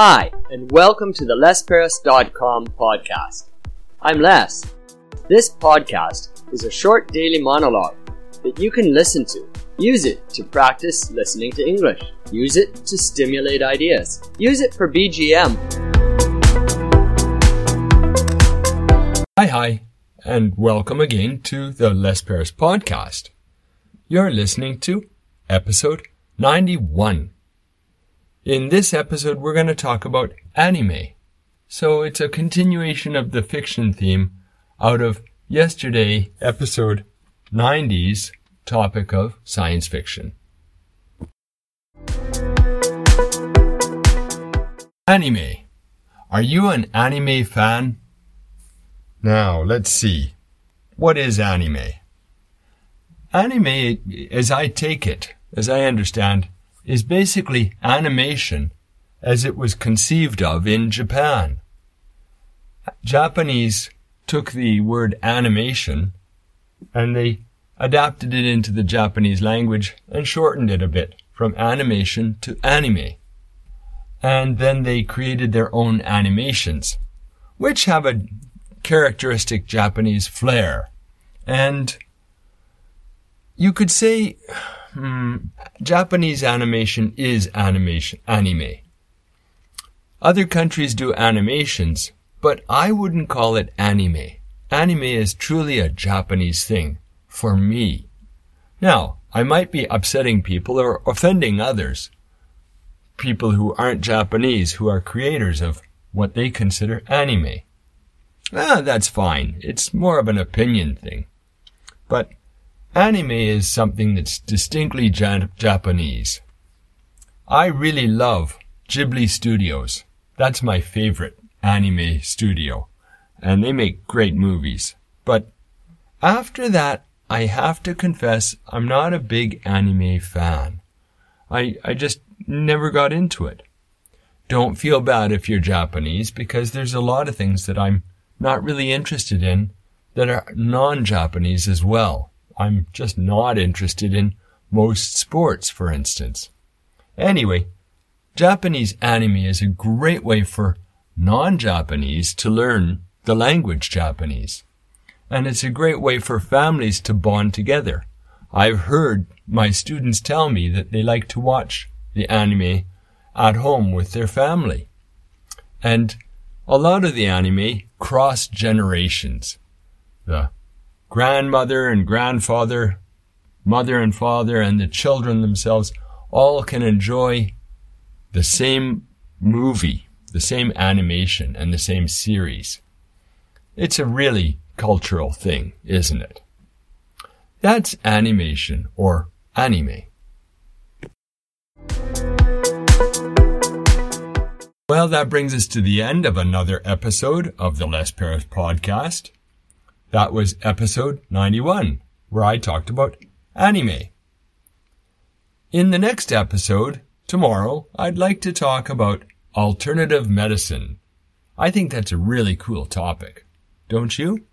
Hi, and welcome to the LesParis.com podcast. I'm Les. This podcast is a short daily monologue that you can listen to. Use it to practice listening to English. Use it to stimulate ideas. Use it for BGM. Hi, and welcome again to the Les Paris podcast. You're listening to episode 91. In this episode, we're going to talk about anime. So it's a continuation of the fiction theme out of yesterday, episode 90's topic of science fiction. Anime. Are you an anime fan? Now, let's see. What is anime? Anime, as I take it, as I understand, is basically animation as it was conceived of in Japan. Japanese took the word animation and they adapted it into the Japanese language and shortened it a bit from animation to anime. And then they created their own animations, which have a characteristic Japanese flair. And you could say Japanese animation is anime. Other countries do animations, but I wouldn't call it anime. Anime is truly a Japanese thing, for me. Now, I might be upsetting people or offending others, people who aren't Japanese, who are creators of what they consider anime. That's fine. It's more of an opinion thing. But anime is something that's distinctly Japanese. I really love Ghibli Studios. That's my favorite anime studio. And they make great movies. But after that, I have to confess I'm not a big anime fan. I just never got into it. Don't feel bad if you're Japanese, because there's a lot of things that I'm not really interested in that are non-Japanese as well. I'm just not interested in most sports, for instance. Anyway, Japanese anime is a great way for non-Japanese to learn the language Japanese. And it's a great way for families to bond together. I've heard my students tell me that they like to watch the anime at home with their family. And a lot of the anime cross generations. The grandmother and grandfather, mother and father, and the children themselves all can enjoy the same movie, the same animation, and the same series. It's a really cultural thing, isn't it? That's animation, or anime. Well, that brings us to the end of another episode of the Les Paris podcast. That was episode 91, where I talked about anime. In the next episode, tomorrow, I'd like to talk about alternative medicine. I think that's a really cool topic, don't you?